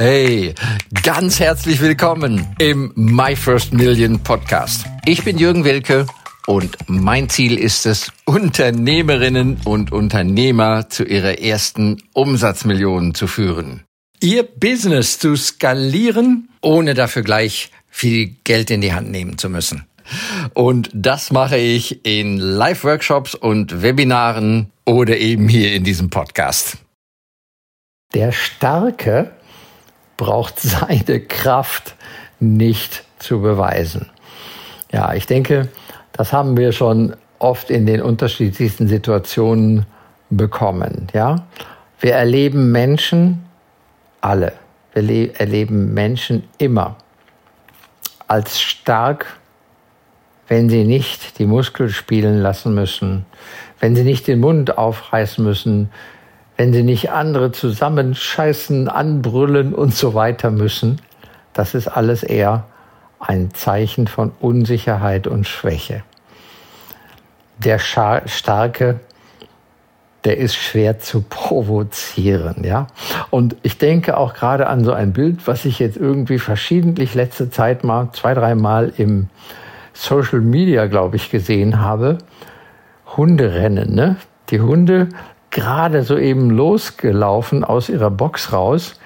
Hey, ganz herzlich willkommen im My First Million Podcast. Ich bin Jürgen Wilke und mein Ziel ist es, Unternehmerinnen und Unternehmer zu ihrer ersten Umsatzmillionen zu führen. Ihr Business zu skalieren, ohne dafür gleich viel Geld in die Hand nehmen zu müssen. Und das mache ich in Live-Workshops und Webinaren oder eben hier in diesem Podcast. Der Starke braucht seine Kraft nicht zu beweisen. Ja, ich denke, das haben wir schon oft in den unterschiedlichsten Situationen bekommen. Ja? Wir erleben Menschen alle. Wir erleben Menschen immer als stark, wenn sie nicht die Muskeln spielen lassen müssen, wenn sie nicht den Mund aufreißen müssen, wenn sie nicht andere zusammenscheißen, anbrüllen und so weiter müssen. Das ist alles eher ein Zeichen von Unsicherheit und Schwäche. Der Starke, der ist schwer zu provozieren, ja. Und ich denke auch gerade an so ein Bild, was ich jetzt irgendwie verschiedentlich letzte Zeit mal 2-3 Mal im Social Media, glaube ich, gesehen habe, Hunderennen, ne? Die Hunde gerade soeben losgelaufen aus ihrer Box raus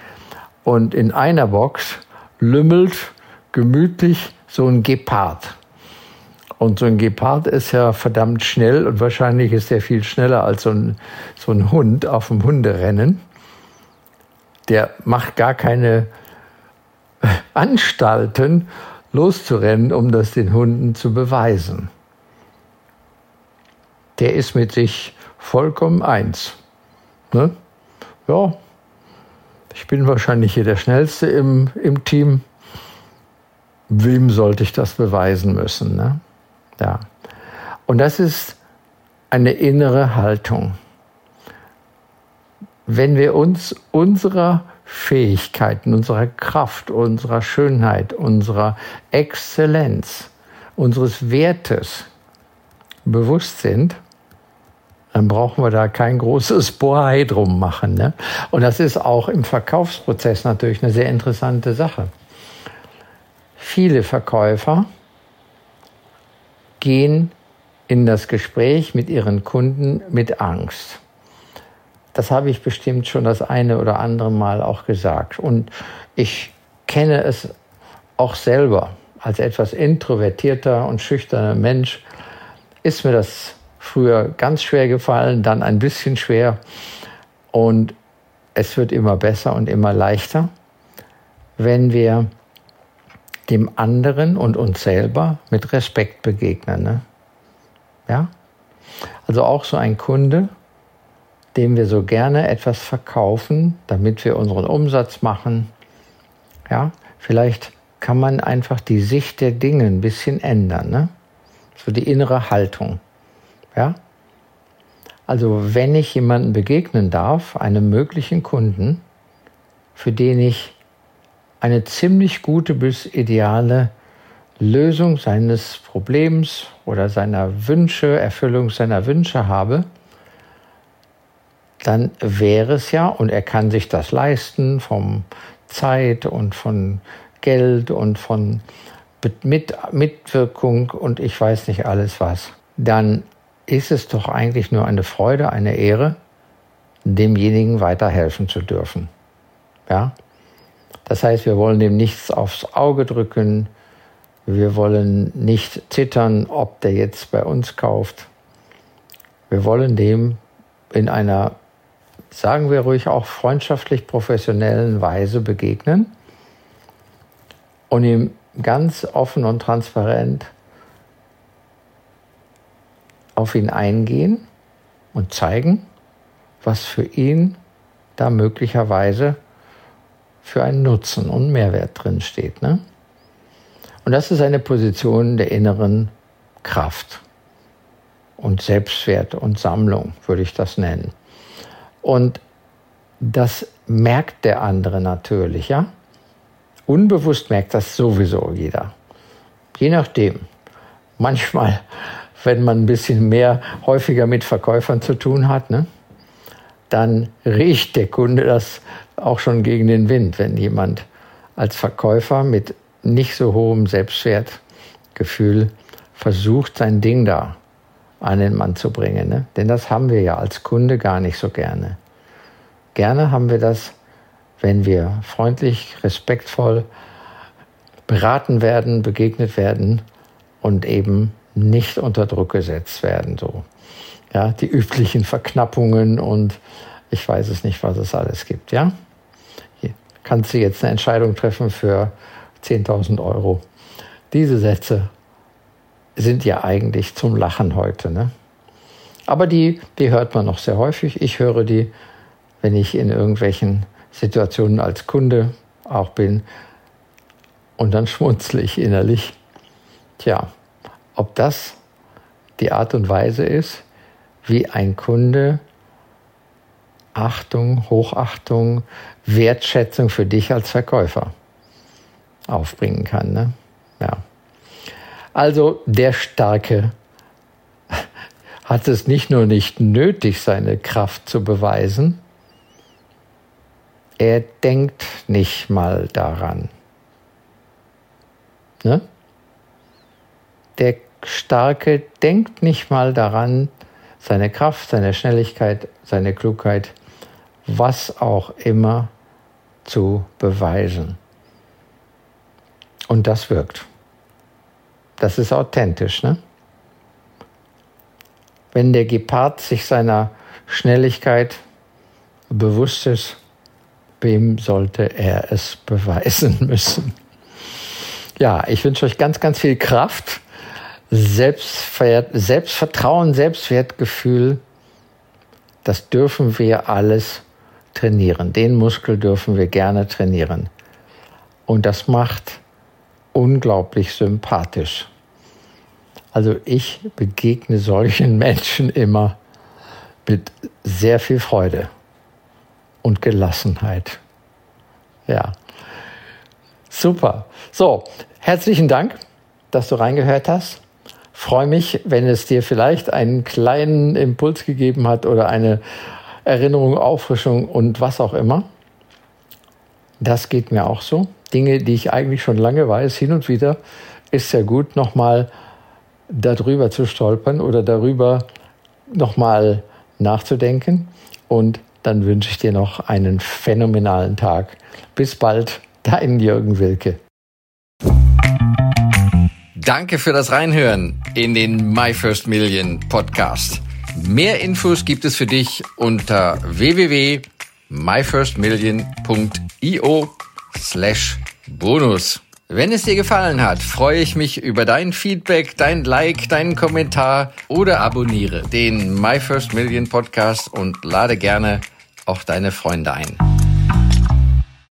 und in einer Box lümmelt gemütlich so ein Gepard. Und so ein Gepard ist ja verdammt schnell und wahrscheinlich ist er viel schneller als so ein Hund auf dem Hunderennen. Der macht gar keine Anstalten, loszurennen, um das den Hunden zu beweisen. Der ist mit sich vollkommen eins. Ne? Ja, ich bin wahrscheinlich hier der Schnellste im Team. Wem sollte ich das beweisen müssen? Ne? Ja. Und das ist eine innere Haltung. Wenn wir uns unserer Fähigkeiten, unserer Kraft, unserer Schönheit, unserer Exzellenz, unseres Wertes bewusst sind, dann brauchen wir da kein großes Bohai drum machen, ne? Und das ist auch im Verkaufsprozess natürlich eine sehr interessante Sache. Viele Verkäufer gehen in das Gespräch mit ihren Kunden mit Angst. Das habe ich bestimmt schon das eine oder andere Mal auch gesagt. Und ich kenne es auch selber. Als etwas introvertierter und schüchterner Mensch ist mir das früher ganz schwer gefallen, dann ein bisschen schwer. Und es wird immer besser und immer leichter, wenn wir dem anderen und uns selber mit Respekt begegnen. Ne? Ja? Also auch so ein Kunde, dem wir so gerne etwas verkaufen, damit wir unseren Umsatz machen. Ja, vielleicht kann man einfach die Sicht der Dinge ein bisschen ändern, ne? So die innere Haltung. Ja? Also wenn ich jemanden begegnen darf, einem möglichen Kunden, für den ich eine ziemlich gute bis ideale Lösung seines Problems oder seiner Wünsche, Erfüllung seiner Wünsche habe, dann wäre es ja, und er kann sich das leisten, von Zeit und von Geld und von Mitwirkung und ich weiß nicht alles was, dann ist es doch eigentlich nur eine Freude, eine Ehre, demjenigen weiterhelfen zu dürfen. Ja? Das heißt, wir wollen dem nichts aufs Auge drücken, wir wollen nicht zittern, ob der jetzt bei uns kauft. Wir wollen dem in einer, sagen wir ruhig, auch freundschaftlich professionellen Weise begegnen und ihm ganz offen und transparent auf ihn eingehen und zeigen, was für ihn da möglicherweise für einen Nutzen und Mehrwert drin steht, ne? Und das ist eine Position der inneren Kraft und Selbstwert und Sammlung, würde ich das nennen. Und das merkt der andere natürlich, ja? Unbewusst merkt das sowieso jeder. Je nachdem. Manchmal, wenn man ein bisschen häufiger mit Verkäufern zu tun hat, ne? dann riecht der Kunde das auch schon gegen den Wind, wenn jemand als Verkäufer mit nicht so hohem Selbstwertgefühl versucht, sein Ding da an den Mann zu bringen. Ne? Denn das haben wir ja als Kunde gar nicht so gerne. Gerne haben wir das, wenn wir freundlich, respektvoll beraten werden, begegnet werden und eben nicht unter Druck gesetzt werden. So. Ja, die üblichen Verknappungen und ich weiß es nicht, was es alles gibt. Ja? Hier kannst du jetzt eine Entscheidung treffen für 10.000 Euro. Diese Sätze sind ja eigentlich zum Lachen heute. Ne? Aber die hört man noch sehr häufig. Ich höre die, wenn ich in irgendwelchen Situationen als Kunde auch bin. Und dann schmunzle ich innerlich. Tja, ob das die Art und Weise ist, wie ein Kunde Achtung, Hochachtung, Wertschätzung für dich als Verkäufer aufbringen kann. Ne? Ja. Also der Starke hat es nicht nur nicht nötig, seine Kraft zu beweisen, er denkt nicht mal daran. Ne? Der Starke denkt nicht mal daran, seine Kraft, seine Schnelligkeit, seine Klugheit, was auch immer zu beweisen. Und das wirkt. Das ist authentisch, ne? Wenn der Gepard sich seiner Schnelligkeit bewusst ist, wem sollte er es beweisen müssen? Ja, ich wünsche euch ganz, ganz viel Kraft, Selbstvertrauen, Selbstwertgefühl. Das dürfen wir alles trainieren. Den Muskel dürfen wir gerne trainieren. Und das macht unglaublich sympathisch. Also ich begegne solchen Menschen immer mit sehr viel Freude und Gelassenheit. Ja, super. So, herzlichen Dank, dass du reingehört hast. Freue mich, wenn es dir vielleicht einen kleinen Impuls gegeben hat oder eine Erinnerung, Auffrischung und was auch immer. Das geht mir auch so. Dinge, die ich eigentlich schon lange weiß, hin und wieder ist ja gut, nochmal darüber zu stolpern oder darüber nochmal nachzudenken. Und dann wünsche ich dir noch einen phänomenalen Tag. Bis bald, dein Jürgen Wilke. Danke für das Reinhören in den My First Million Podcast. Mehr Infos gibt es für dich unter www.myfirstmillion.io/bonus. Wenn es dir gefallen hat, freue ich mich über dein Feedback, dein Like, deinen Kommentar oder abonniere den My First Million Podcast und lade gerne auch deine Freunde ein.